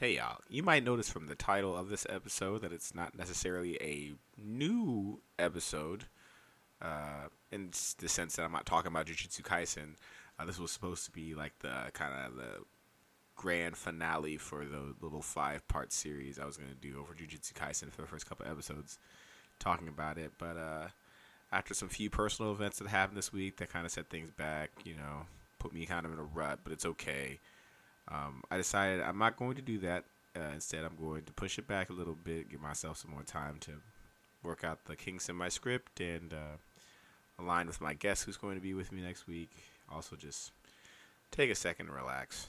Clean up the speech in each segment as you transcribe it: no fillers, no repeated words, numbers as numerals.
Hey y'all, you might notice from the title of this episode that it's not necessarily a new episode, in the sense that I'm not talking about Jujutsu Kaisen. This was supposed to be like the kind of the grand finale for the little 5-part series I was going to do over Jujutsu Kaisen for the first couple episodes talking about it, but after some few personal events that happened this week that kind of set things back, you know, put me kind of in a rut, but it's okay. I decided I'm not going to do that. Instead, I'm going to push it back a little bit, give myself some more time to work out the kinks in my script and align with my guest who's going to be with me next week. Also, just take a second to relax.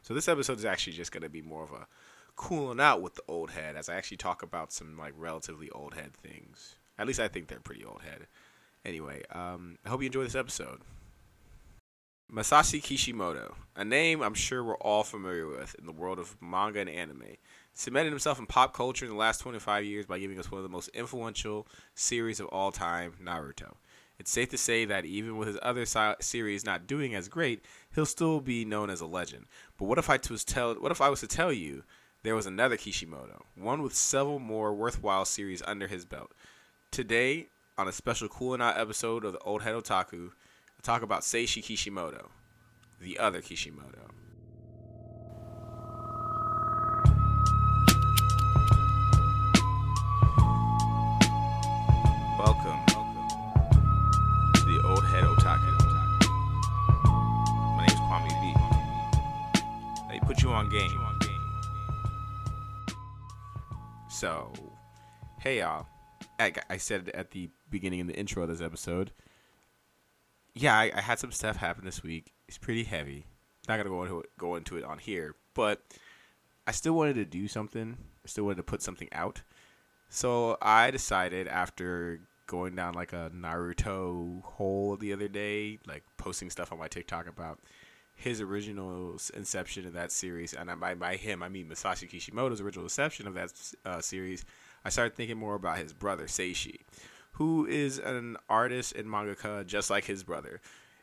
So this episode is actually just going to be more of a cooling out with the old head, as I actually talk about some like relatively old head things. At least I think they're pretty old head. Anyway, I hope you enjoy this episode. Masashi Kishimoto, a name I'm sure we're all familiar with in the world of manga and anime, cemented himself in pop culture in the last 25 years by giving us one of the most influential series of all time, Naruto. It's safe to say that even with his other series not doing as great, he'll still be known as a legend. But what if I was to tell you there was another Kishimoto, one with several more worthwhile series under his belt? Today, on a special Coolin' Out episode of the Old Head Otaku, talk about Seishi Kishimoto, the other Kishimoto. Welcome to the Old Head Otaku. My name is Kwame B. They put you on game. So, hey y'all. I said at the beginning in the intro of this episode, yeah, I had some stuff happen this week. It's pretty heavy. Not going to go into it on here, but I still wanted to do something. I still wanted to put something out. So I decided, after going down like a Naruto hole the other day, like posting stuff on my TikTok about his original inception of that series, and by him, I mean Masashi Kishimoto's original inception of that series, I started thinking more about his brother, Seishi, who is an artist and mangaka just like his brother.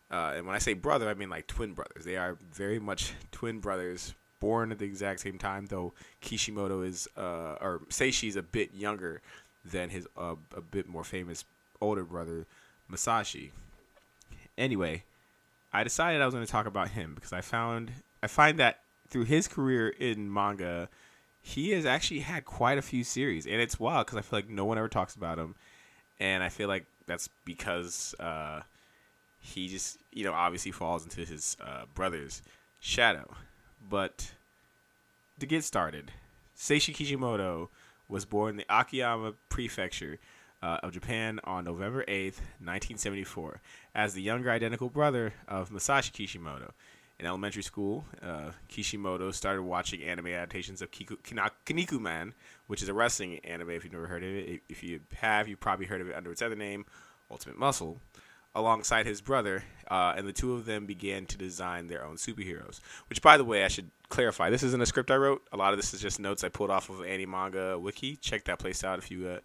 And when I say brother, I mean like twin brothers. They are very much twin brothers, born at the exact same time, though Kishimoto is, or Seishi's a bit younger than his a bit more famous older brother, Masashi. Anyway, I decided I was going to talk about him because I find that through his career in manga, he has actually had quite a few series. And it's wild because I feel like no one ever talks about him. And I feel like that's because he just, you know, obviously falls into his brother's shadow. But to get started, Seishi Kishimoto was born in the Akiyama Prefecture of Japan on November 8th, 1974, as the younger identical brother of Masashi Kishimoto. In elementary school, Kishimoto started watching anime adaptations of Kinnikuman, which is a wrestling anime if you've never heard of it. If you have, you've probably heard of it under its other name, Ultimate Muscle, alongside his brother, and the two of them began to design their own superheroes. Which, by the way, I should clarify, this isn't a script I wrote. A lot of this is just notes I pulled off of Anime Manga Wiki. Check that place out if you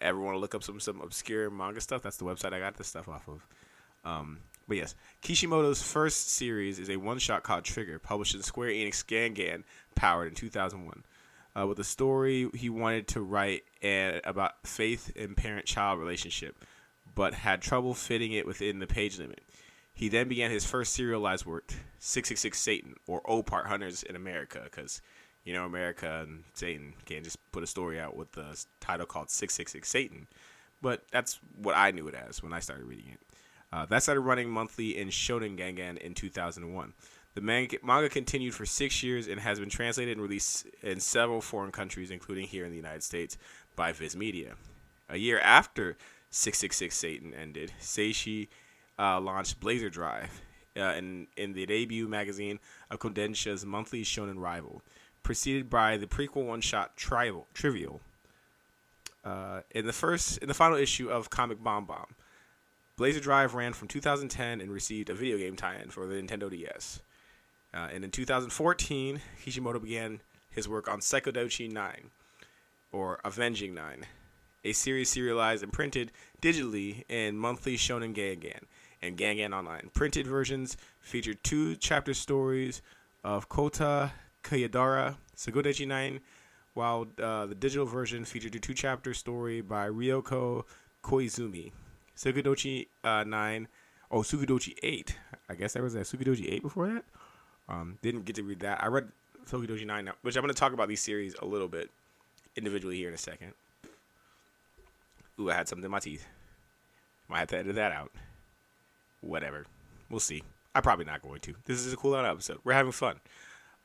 ever want to look up some obscure manga stuff. That's the website I got this stuff off of. But yes, Kishimoto's first series is a one-shot called Trigger, published in Square Enix Gangan, powered in 2001. With a story he wanted to write about faith and parent-child relationship, but had trouble fitting it within the page limit. He then began his first serialized work, 666 Satan, or O-Part Hunters in America, because, you know, America and Satan can't just put a story out with a title called 666 Satan. But that's what I knew it as when I started reading it. That started running monthly in Shonen Gangan in 2001. The manga continued for 6 years and has been translated and released in several foreign countries, including here in the United States, by Viz Media. A year after 666 Satan ended, Seishi launched Blazer Drive in the debut magazine of Kodansha's monthly Shonen Rival, preceded by the prequel one-shot Trivial. In the final issue of Comic Bomb Bomb, Blazer Drive ran from 2010 and received a video game tie-in for the Nintendo DS. And in 2014, Kishimoto began his work on Psycho Doji 9, or Avenging 9, a series serialized and printed digitally in monthly Shonen Gangan and Gangan Online. Printed versions featured two chapter stories of Kota Kayadara, Tsukidoshi 9, while the digital version featured a 2-chapter story by Ryoko Koizumi. Tsukidoshi 9, oh, Tsukidoshi 8, I guess there was a Tsukidoshi 8 before that? Didn't get to read that. I read Tsukidoshi 9, now, which I'm going to talk about these series a little bit individually here in a second. Ooh, I had something in my teeth. Might have to edit that out. Whatever. We'll see. I'm probably not going to. This is a cool-out episode. We're having fun.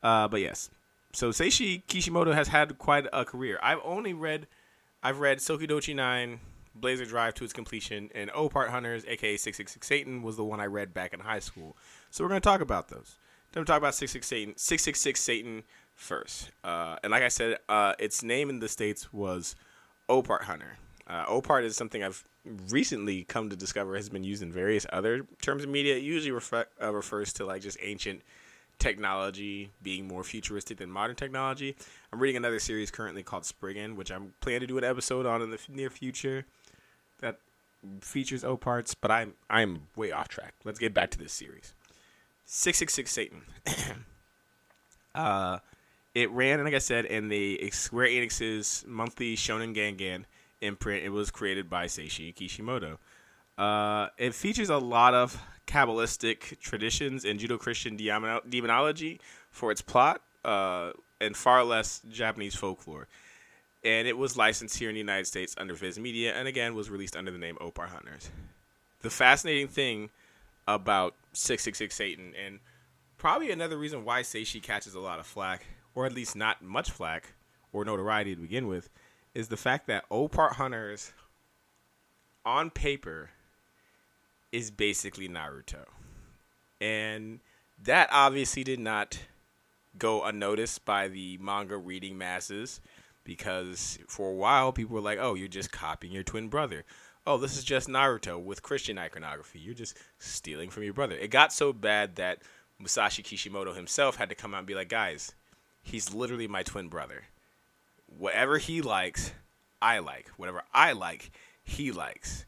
But yes. So Seishi Kishimoto has had quite a career. I've read Tsukidoshi 9, Blazer Drive to its completion, and O-Part Hunters, aka 666 Satan, was the one I read back in high school. So we're going to talk about those. Then we'll talk about 666 Satan first. And like I said, its name in the States was O-Part Hunter. O-Part is something I've recently come to discover has been used in various other terms of media. It usually refers to like just ancient technology being more futuristic than modern technology. I'm reading another series currently called Spriggan, which I'm planning to do an episode on in the near future that features O-Parts, but I'm way off track. Let's get back to this series. 666 Satan. It ran, like I said, in the Square Enix's monthly Shonen Gangan imprint. It was created by Seishi Kishimoto. It features a lot of Kabbalistic traditions and Judeo-Christian demonology for its plot, and far less Japanese folklore. And it was licensed here in the United States under Viz Media, and again was released under the name O-Part Hunters. The fascinating thing about 666 Satan, and probably another reason why Seishi catches a lot of flack, or at least not much flack or notoriety to begin with, is the fact that O-Part Hunters, on paper, is basically Naruto. And that obviously did not go unnoticed by the manga reading masses, because for a while, people were like, oh, you're just copying your twin brother. Oh, this is just Naruto with Christian iconography. You're just stealing from your brother. It got so bad that Masashi Kishimoto himself had to come out and be like, guys, he's literally my twin brother. Whatever he likes, I like. Whatever I like, he likes.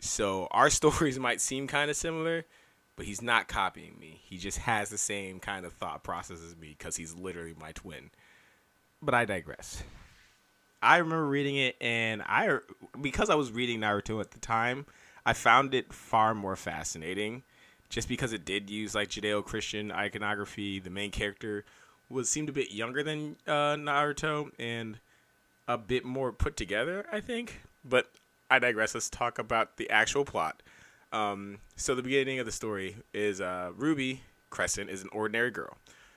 So our stories might seem kind of similar, but he's not copying me. He just has the same kind of thought process as me because he's literally my twin. But I digress. I remember reading it, and because I was reading Naruto at the time, I found it far more fascinating just because it did use like Judeo-Christian iconography. The main character seemed a bit younger than Naruto and a bit more put together, I think. But I digress. Let's talk about the actual plot. So the beginning of the story is Ruby Crescent is an ordinary girl.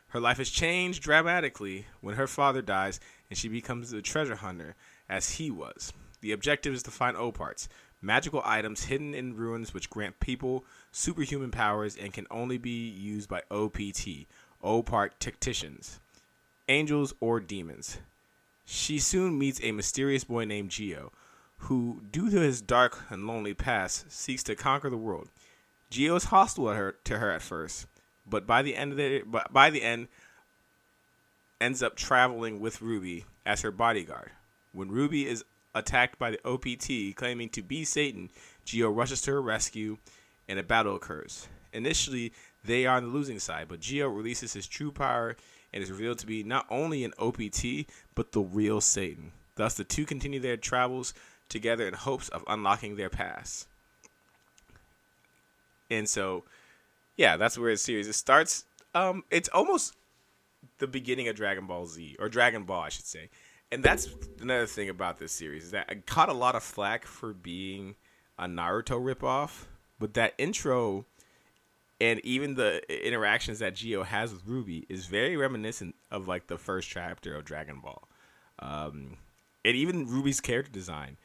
Her life has changed dramatically when her father dies and she becomes a treasure hunter as he was. The objective is to find O-Parts, magical items hidden in ruins which grant people superhuman powers and can only be used by OPT, O-Part Tacticians, angels or demons. She soon meets a mysterious boy named Geo, who, due to his dark and lonely past, seeks to conquer the world. Geo is hostile to her at first, but by the end, ends up traveling with Ruby as her bodyguard. When Ruby is attacked by the OPT claiming to be Satan, Geo rushes to her rescue, and a battle occurs. Initially, they are on the losing side, but Geo releases his true power and is revealed to be not only an OPT, but the real Satan. Thus, the two continue their travels together in hopes of unlocking their past. And so, yeah, that's where the series starts. It's almost the beginning of Dragon Ball Z, or Dragon Ball, I should say. And that's another thing about this series, is that it caught a lot of flack for being a Naruto ripoff, but that intro and even the interactions that Geo has with Ruby is very reminiscent of like the first chapter of Dragon Ball. And even Ruby's character design.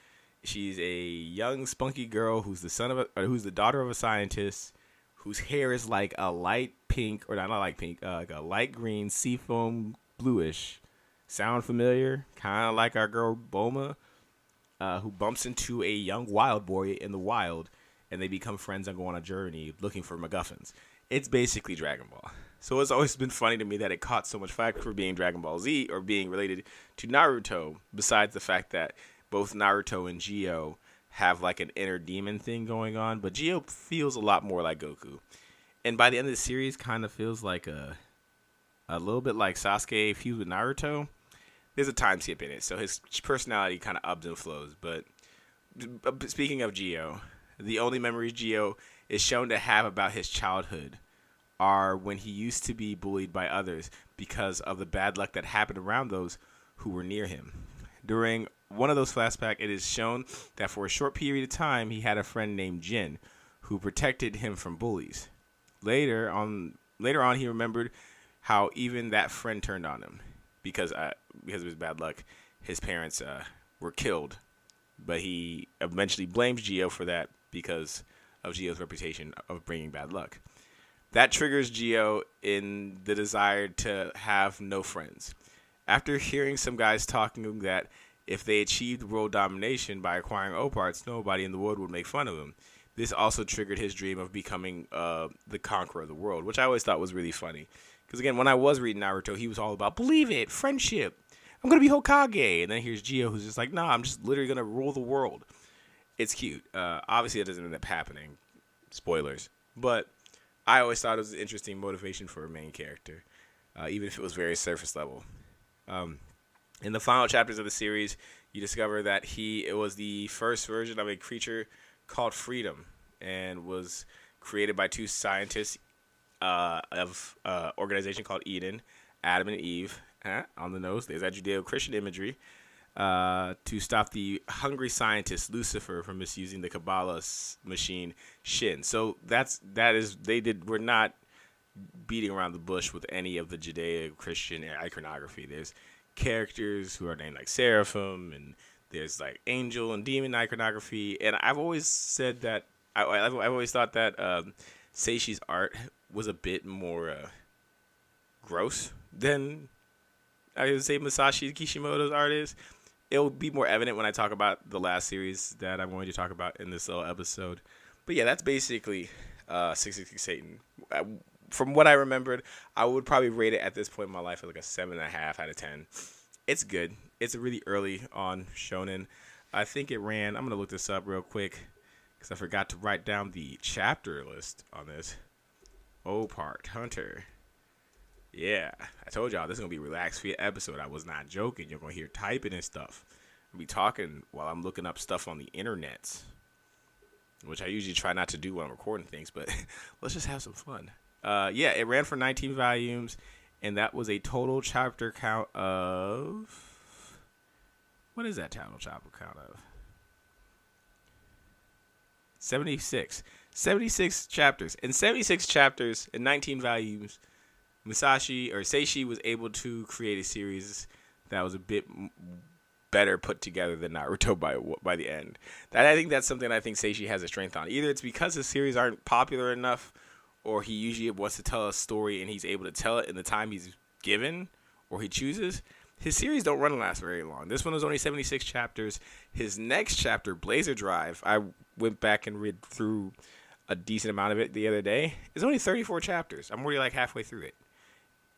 She's a young, spunky girl who's who's the daughter of a scientist, whose hair is like a light pink, or not light pink, like a light green, seafoam bluish. Sound familiar? Kind of like our girl Bulma, who bumps into a young wild boy in the wild. And they become friends and go on a journey looking for MacGuffins. It's basically Dragon Ball. So it's always been funny to me that it caught so much flack for being Dragon Ball Z or being related to Naruto, besides the fact that both Naruto and Geo have like an inner demon thing going on, but Geo feels a lot more like Goku. And by the end of the series, kind of feels like a a little bit like Sasuke fused with Naruto. There's a time skip in it, so his personality kind of ebbs and flows. But speaking of Gio, the only memories Gio is shown to have about his childhood are when he used to be bullied by others because of the bad luck that happened around those who were near him. During one of those flashbacks, it is shown that for a short period of time, he had a friend named Jin who protected him from bullies. Later on, he remembered how even that friend turned on him because of his bad luck. His parents were killed, but he eventually blames Gio for that because of Gio's reputation of bringing bad luck. That triggers Gio in the desire to have no friends. After hearing some guys talking that if they achieved world domination by acquiring O-Parts, nobody in the world would make fun of him. This also triggered his dream of becoming the conqueror of the world, which I always thought was really funny. Because, again, when I was reading Naruto, he was all about, believe it, friendship, I'm going to be Hokage. And then here's Gio, who's just like, nah, I'm just literally going to rule the world. It's cute. Obviously, it doesn't end up happening. Spoilers. But I always thought it was an interesting motivation for a main character, even if it was very surface level. In the final chapters of the series, you discover that it was the first version of a creature called Freedom and was created by two scientists of an organization called Eden, Adam and Eve, on the nose, there's that Judeo-Christian imagery, to stop the hungry scientist Lucifer from misusing the Kabbalah machine Shin. So we're not beating around the bush with any of the Judeo-Christian iconography. There's characters who are named like Seraphim, and there's like angel and demon iconography. And I've always said that I've always thought that Seishi's art was a bit more gross than I would say Masashi Kishimoto's art is. It'll be more evident when I talk about the last series that I'm going to talk about in this little episode. But yeah, that's basically 666 Satan. From what I remembered, I would probably rate it at this point in my life at like a 7.5 out of 10. It's good. It's really early on Shonen. I think it ran, I'm going to look this up real quick because I forgot to write down the chapter list on this. O-Part Hunter. Yeah, I told y'all this is going to be a relaxed for your episode. I was not joking. You're going to hear typing and stuff. I'll be talking while I'm looking up stuff on the internet, which I usually try not to do when I'm recording things, but let's just have some fun. Yeah, it ran for 19 volumes, and that was a total chapter count of... What is that total chapter count of? 76. 76 chapters. In 76 chapters, in 19 volumes, Seishi was able to create a series that was a bit better put together than Naruto by the end. That's something I think Seishi has a strength on. Either it's because his series aren't popular enough, or he usually wants to tell a story and he's able to tell it in the time he's given or he chooses. His series don't run and last very long. This one was only 76 chapters. His next chapter, Blazer Drive, I went back and read through a decent amount of it the other day. It's only 34 chapters. I'm already like halfway through it.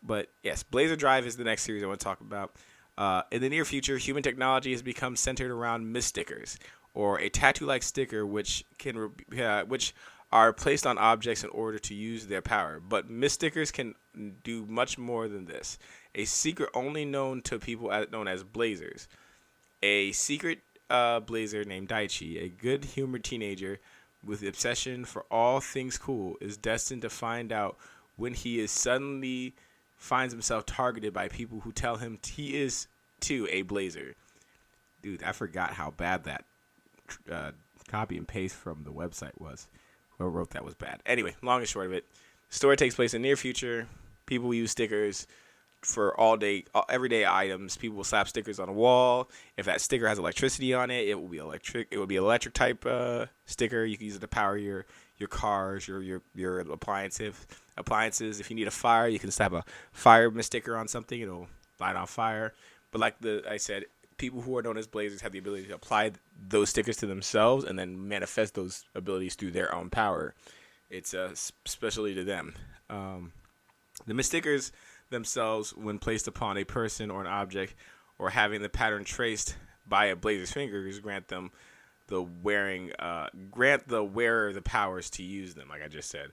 But yes, Blazer Drive is the next series I want to talk about. In the near future, human technology has become centered around mist stickers, or a tattoo-like sticker which are placed on objects in order to use their power. But mist stickers can do much more than this. A secret only known to people known as Blazers. A secret Blazer named Daichi, a good-humored teenager with the obsession for all things cool, is destined to find out when he is suddenly finds himself targeted by people who tell him he is, too, a Blazer. Dude, I forgot how bad that copy and paste from the website was. Whoever wrote that was bad. Anyway, long and short of it, the story takes place in the near future. People use stickers for everyday items. People will slap stickers on a wall. If that sticker has electricity on it, it will be electric. It will be electric type sticker. You can use it to power your cars, your appliances. If you need a fire, you can slap a fire sticker on something. It'll light on fire. But like I said, people who are known as Blazers have the ability to apply those stickers to themselves and then manifest those abilities through their own power. It's especially to them. The mist stickers themselves, when placed upon a person or an object, or having the pattern traced by a Blazer's fingers, grant the wearer the powers to use them. Like I just said,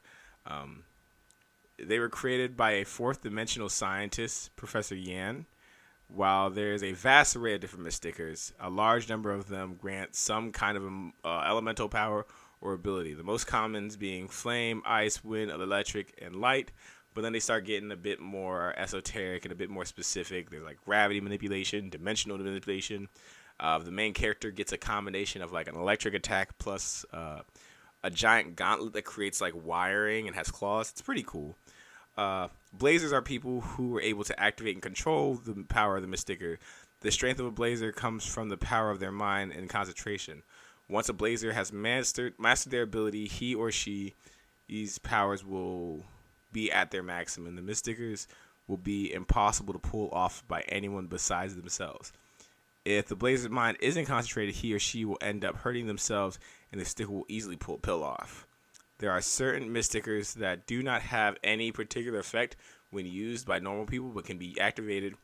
They were created by a fourth-dimensional scientist, Professor Yan. While there is a vast array of different mysticers, a large number of them grant some kind of elemental power or ability. The most commons being flame, ice, wind, electric, and light. But then they start getting a bit more esoteric and a bit more specific. There's like gravity manipulation, dimensional manipulation. The main character gets a combination of like an electric attack plus a giant gauntlet that creates like wiring and has claws. It's pretty cool. Blazers are people who were able to activate and control the power of the Mysticker. The strength of a Blazer comes from the power of their mind and concentration. Once a Blazer has mastered their ability, he or she, these powers will be at their maximum. The Mystickers will be impossible to pull off by anyone besides themselves. If the Blazer's mind isn't concentrated, he or she will end up hurting themselves, and the sticker will easily peel off. There are certain Mystickers that do not have any particular effect when used by normal people, but can be activated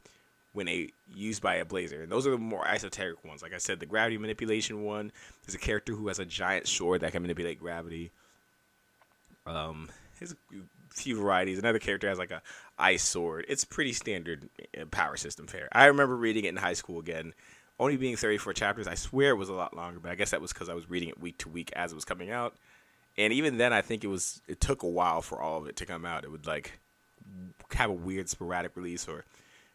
when used by a Blazer. And those are the more esoteric ones. Like I said, the gravity manipulation one. There's a character who has a giant sword that can manipulate gravity. There's a few varieties. Another character has like a ice sword. It's pretty standard power system fare. I remember reading it in high school again. Only being 34 chapters. I swear it was a lot longer, but I guess that was because I was reading it week to week as it was coming out. And even then, I think it took a while for all of it to come out. It would like have a weird sporadic release, or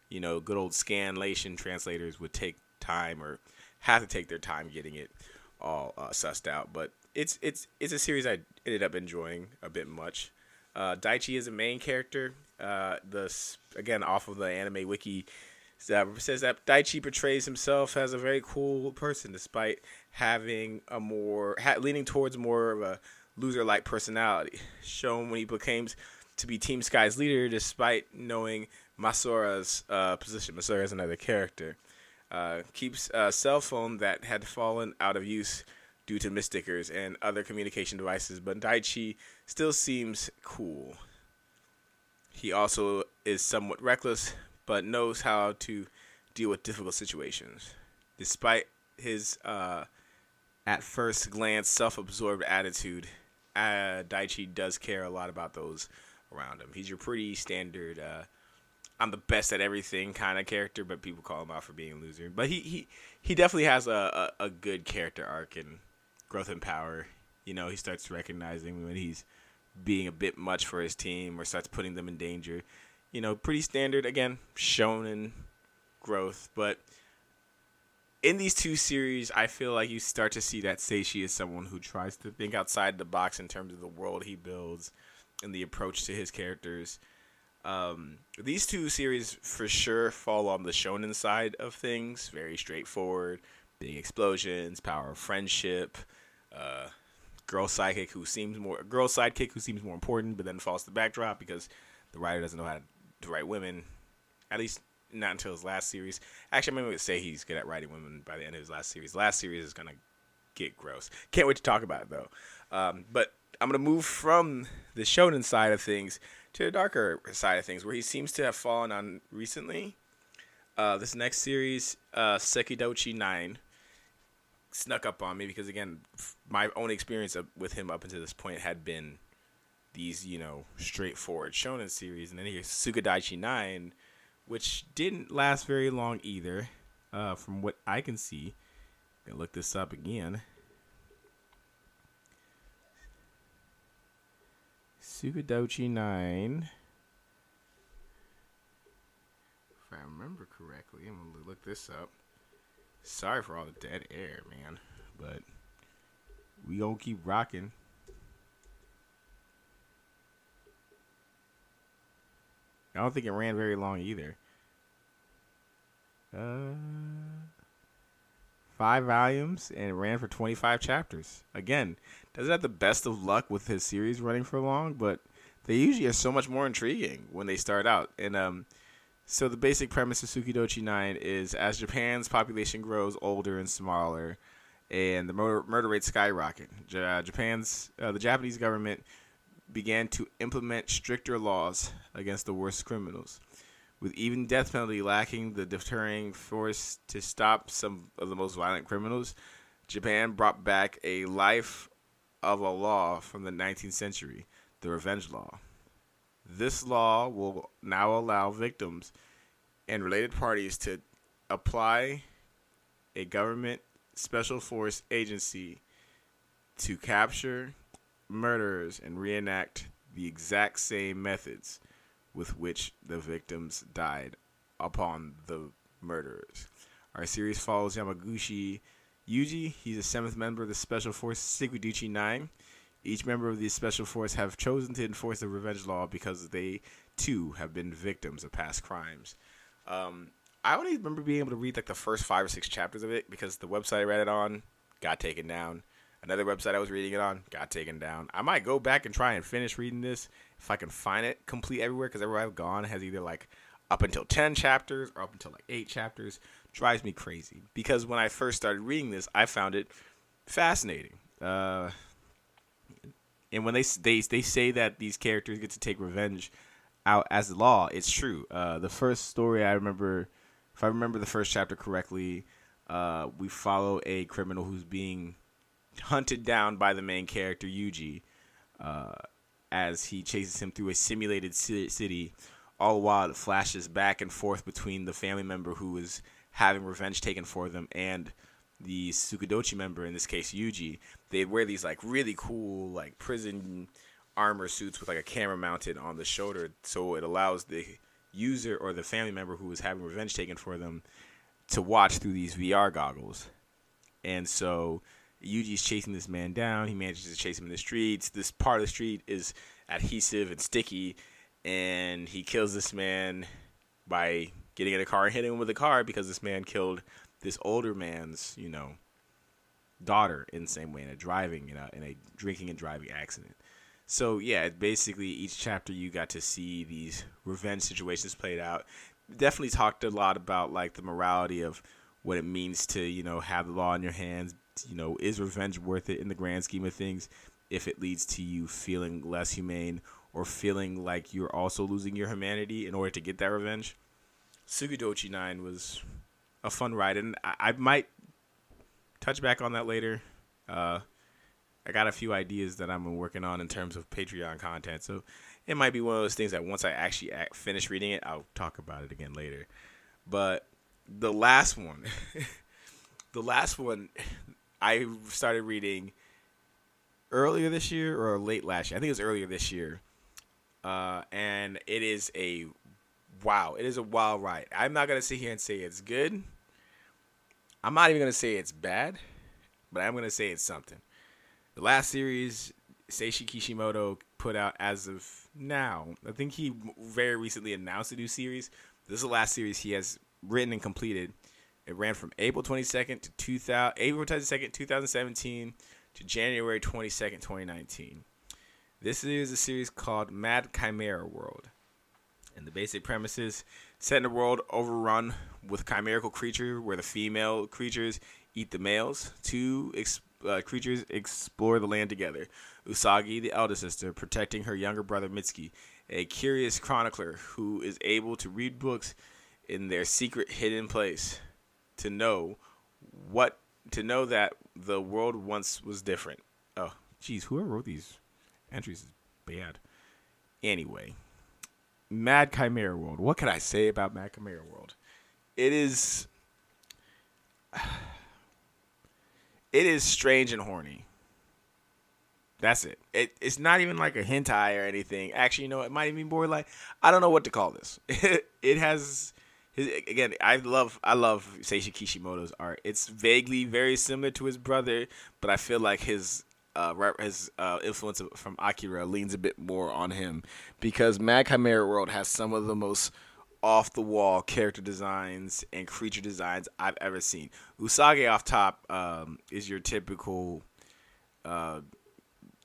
you know, good old scanlation translators would take time or have to take their time getting it all sussed out. But it's a series I ended up enjoying a bit much. Daichi is a main character. Again, off of the anime wiki, says that Daichi portrays himself as a very cool person, despite having a leaning towards more of a loser-like personality, shown when he proclaims to be Team Sky's leader, despite knowing Masora's position. Masora is another character. Keeps a cell phone that had fallen out of use due to Mystickers and other communication devices, but Daichi still seems cool. He also is somewhat reckless, but knows how to deal with difficult situations. Despite his, at first glance, self-absorbed attitude, Daichi does care a lot about those around him. He's your pretty standard, I'm the best at everything kind of character, but people call him out for being a loser. But he definitely has a good character arc and growth and power. You know, he starts recognizing when he's being a bit much for his team or starts putting them in danger. You know, pretty standard, again, shonen growth. But in these two series, I feel like you start to see that Seishi is someone who tries to think outside the box in terms of the world he builds and the approach to his characters. These two series for sure fall on the shonen side of things. Very straightforward. Big explosions, power of friendship, girl sidekick who seems more important but then falls to the backdrop because the writer doesn't know how to write women, at least not until his last series. Actually, I'm going to say he's good at writing women by the end of his last series. Last series is going to get gross. Can't wait to talk about it, though. But I'm going to move from the shonen side of things to the darker side of things, where he seems to have fallen on recently. This next series, Tsukidoshi 9, snuck up on me because, again, my own experience with him up until this point had been these, you know, straightforward shonen series. And then here's Tsukidoshi 9, which didn't last very long either, from what I can see. I'm gonna look this up again. Tsukidoshi 9. If I remember correctly, I'm gonna look this up. Sorry for all the dead air, man, but we gonna keep rocking. I don't think it ran very long either. 5 volumes, and it ran for 25 chapters. Again, doesn't have the best of luck with his series running for long, but they usually are so much more intriguing when they start out. And so the basic premise of Tsukidoshi 9 is, as Japan's population grows older and smaller, and the murder rates skyrocket, the Japanese government began to implement stricter laws against the worst criminals, with even death penalty lacking the deterring force to stop some of the most violent criminals. Japan brought back a life of a law from the 19th century, the revenge law. This law will now allow victims and related parties to apply a government special force agency to capture murderers and reenact the exact same methods with which the victims died upon the murderers. Our series follows Yamaguchi Yuji. He's the seventh member of the Special Force Tsukidoshi 9. Each member of the Special Force have chosen to enforce the revenge law because they, too, have been victims of past crimes. I only remember being able to read like the first 5 or 6 chapters of it because the website I read it on got taken down. Another website I was reading it on got taken down. I might go back and try and finish reading this if I can find it complete everywhere, because everywhere I've gone has either like up until 10 chapters or up until like 8 chapters. Drives me crazy, because when I first started reading this, I found it fascinating. And when they say that these characters get to take revenge out as the law, it's true. The first story I remember, if I remember the first chapter correctly, we follow a criminal who's being hunted down by the main character, Yuji, as he chases him through a simulated city, all while it flashes back and forth between the family member who is having revenge taken for them and the Tsukidoshi member, in this case Yuji. They wear these like really cool like prison armor suits with like a camera mounted on the shoulder, so it allows the user or the family member who is having revenge taken for them to watch through these VR goggles. And so Yuji's chasing this man down. He manages to chase him in the streets. This part of the street is adhesive and sticky, and he kills this man by getting in a car and hitting him with a car, because this man killed this older man's, you know, daughter in the same way, in a driving, you know, in a drinking and driving accident. So yeah, basically each chapter you got to see these revenge situations played out. Definitely talked a lot about like the morality of what it means to, you know, have the law in your hands. You know, is revenge worth it in the grand scheme of things if it leads to you feeling less humane or feeling like you're also losing your humanity in order to get that revenge? Tsukidoshi 9 was a fun ride, and I might touch back on that later. I got a few ideas that I'm working on in terms of Patreon content, so it might be one of those things that once I actually finish reading it, I'll talk about it again later. But the last one, I started reading earlier this year or late last year. I think it was earlier this year. And it is a wild ride. I'm not going to sit here and say it's good. I'm not even going to say it's bad, but I'm going to say it's something. The last series Seishi Kishimoto put out as of now, I think he very recently announced a new series. This is the last series he has written and completed. It ran from April 22nd, 2017 to January 22nd, 2019. This is a series called Mad Chimera World. And the basic premise is set in a world overrun with chimerical creatures where the female creatures eat the males. Two creatures explore the land together. Usagi, the elder sister, protecting her younger brother Mitsuki, a curious chronicler who is able to read books in their secret hidden place. To know that the world once was different. Oh, geez, whoever wrote these entries is bad. Anyway, Mad Chimera World. What can I say about Mad Chimera World? It is strange and horny. That's it. It's not even like a hentai or anything. Actually, you know, it might even be more like, I don't know what to call this. It has. Again, I love Seishi Kishimoto's art. It's vaguely very similar to his brother, but I feel like his influence from Akira leans a bit more on him, because Mad Chimera World has some of the most off-the-wall character designs and creature designs I've ever seen. Usagi off top is your typical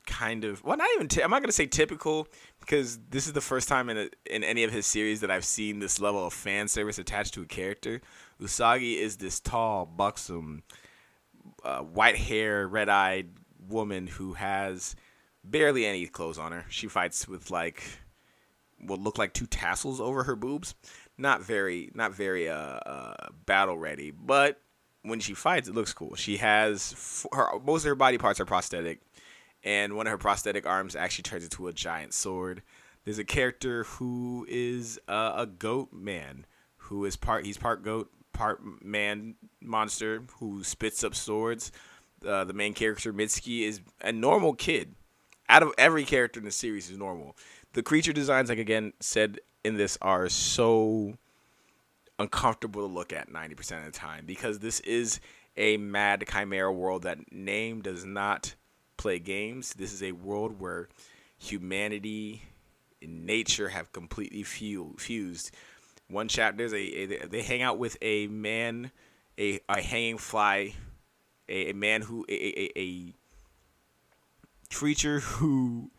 kind of, well, not even I'm not gonna say typical, because this is the first time in any of his series that I've seen this level of fan service attached to a character. Usagi is this tall, buxom, white hair, red eyed woman who has barely any clothes on her. She fights with like what look like 2 tassels over her boobs. Not very battle ready, but when she fights, it looks cool. She has most of her body parts are prosthetic. And one of her prosthetic arms actually turns into a giant sword. There's a character who is a goat man, who is part goat, part man monster who spits up swords. The main character, Mitsuki, is a normal kid. Out of every character in the series is normal. The creature designs, like again said in this, are so uncomfortable to look at 90% of the time, because this is a Mad Chimera World. That name does not play games. This is a world where humanity and nature have completely fused. One chapter, there's they hang out with a man, a hanging fly, a man who a creature who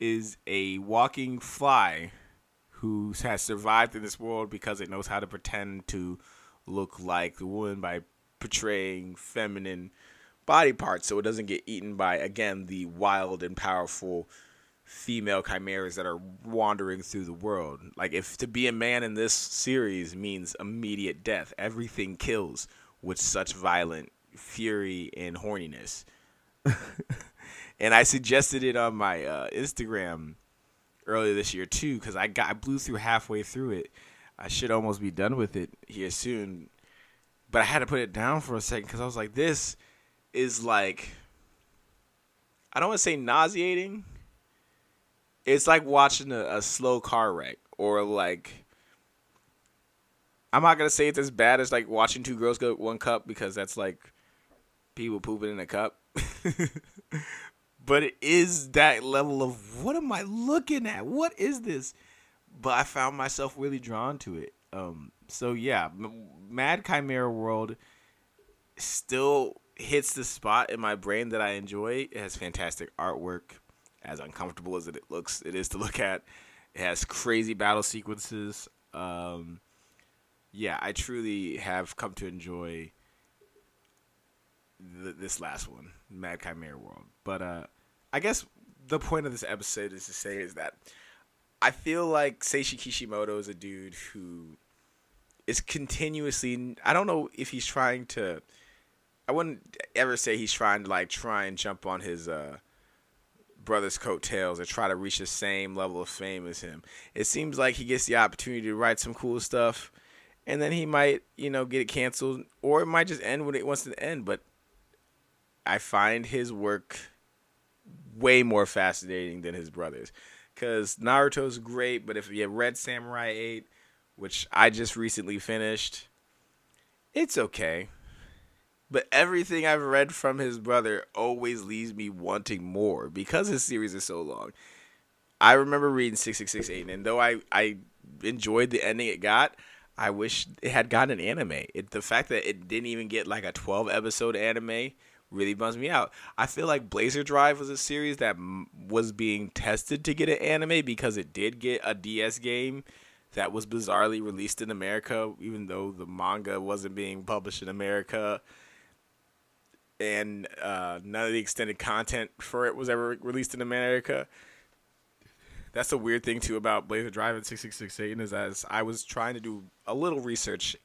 is a walking fly who has survived in this world because it knows how to pretend to look like the woman by portraying feminine body parts, so it doesn't get eaten by, again, the wild and powerful female chimeras that are wandering through the world. Like, if to be a man in this series means immediate death, everything kills with such violent fury and horniness. And I suggested it on my Instagram earlier this year too, because I blew through halfway through it. I should almost be done with it here soon, but I had to put it down for a second because I was like, this is like, I don't want to say nauseating. It's like watching a slow car wreck, or like, I'm not going to say it's as bad as like watching two girls go one cup, because that's like people pooping in a cup. But it is that level of, what am I looking at? What is this? But I found myself really drawn to it. So yeah, Mad Chimera World still hits the spot in my brain that I enjoy. It has fantastic artwork. As uncomfortable as it is to look at, it has crazy battle sequences. Yeah, I truly have come to enjoy this last one, Mad Chimera World. But I guess the point of this episode is to say is that I feel like Seishi Kishimoto is a dude who is continuously, I don't know if he's trying to, I wouldn't ever say he's trying to like try and jump on his brother's coattails or try to reach the same level of fame as him. It seems like he gets the opportunity to write some cool stuff, and then he might, get it canceled, or it might just end when it wants to end. But I find his work way more fascinating than his brother's, because Naruto's great, but if you read Samurai 8, which I just recently finished, it's okay. But everything I've read from his brother always leaves me wanting more because his series is so long. I remember reading 666 Satan, and though I enjoyed the ending it got, I wish it had gotten an anime. The fact that it didn't even get like a 12-episode anime really bums me out. I feel like Blazer Drive was a series that was being tested to get an anime because it did get a DS game that was bizarrely released in America, even though the manga wasn't being published in America. And none of the extended content for it was ever released in America. That's a weird thing, too, about Blazer Drive and 666 Satan, is as I was trying to do a little research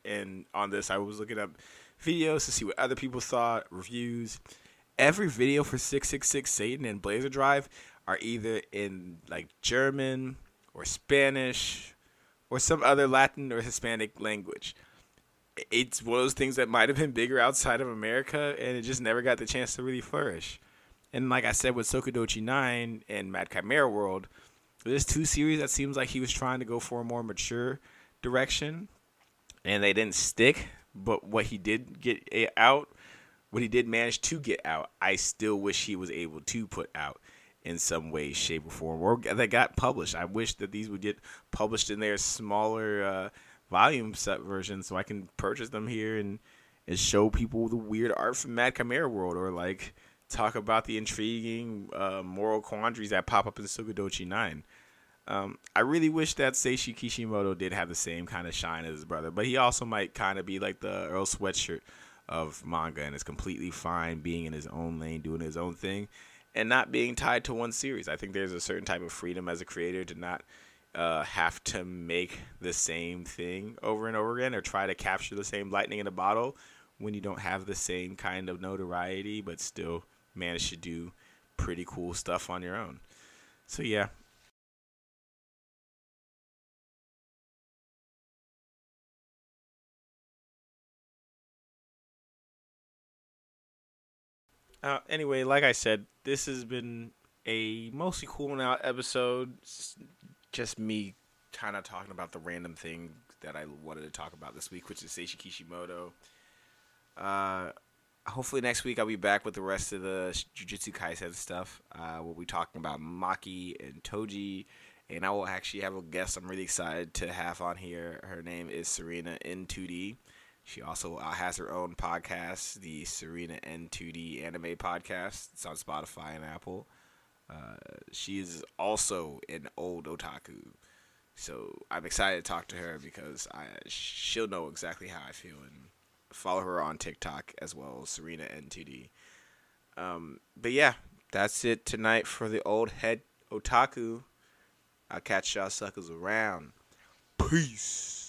on this. I was looking up videos to see what other people thought, reviews. Every video for 666 Satan and Blazer Drive are either in, like, German or Spanish or some other Latin or Hispanic language. It's one of those things that might have been bigger outside of America, and it just never got the chance to really flourish. And like I said, with Tsukidoshi 9 and Mad Chimera World, there's two series that seems like he was trying to go for a more mature direction, and they didn't stick. But what he did manage to get out, I still wish he was able to put out in some way, shape, or form, or that got published. I wish that these would get published in their smaller volume set version, so I can purchase them here and show people the weird art from Mad Chimera World, or like talk about the intriguing moral quandaries that pop up in Tsukidoshi 9. I really wish that Seishi Kishimoto did have the same kind of shine as his brother, but he also might kind of be like the Earl Sweatshirt of manga, and is completely fine being in his own lane, doing his own thing, and not being tied to one series. I think there's a certain type of freedom as a creator to not have to make the same thing over and over again, or try to capture the same lightning in a bottle when you don't have the same kind of notoriety, but still manage to do pretty cool stuff on your own. So yeah, Anyway, like I said, this has been a mostly cooling out episode. It's just me kind of talking about the random thing that I wanted to talk about this week, which is Seishi Kishimoto. Hopefully next week I'll be back with the rest of the Jujutsu Kaisen stuff. We'll be talking about Maki and Toji, and I will actually have a guest I'm really excited to have on here. Her name is Serena N2D. She also has her own podcast, the Serena N2D Anime Podcast. It's on Spotify and Apple. She is also an old otaku, so I'm excited to talk to her because she'll know exactly how I feel. And follow her on TikTok as well, Serena N2D. But yeah, that's it tonight for the old head otaku. I'll catch y'all suckers around. Peace.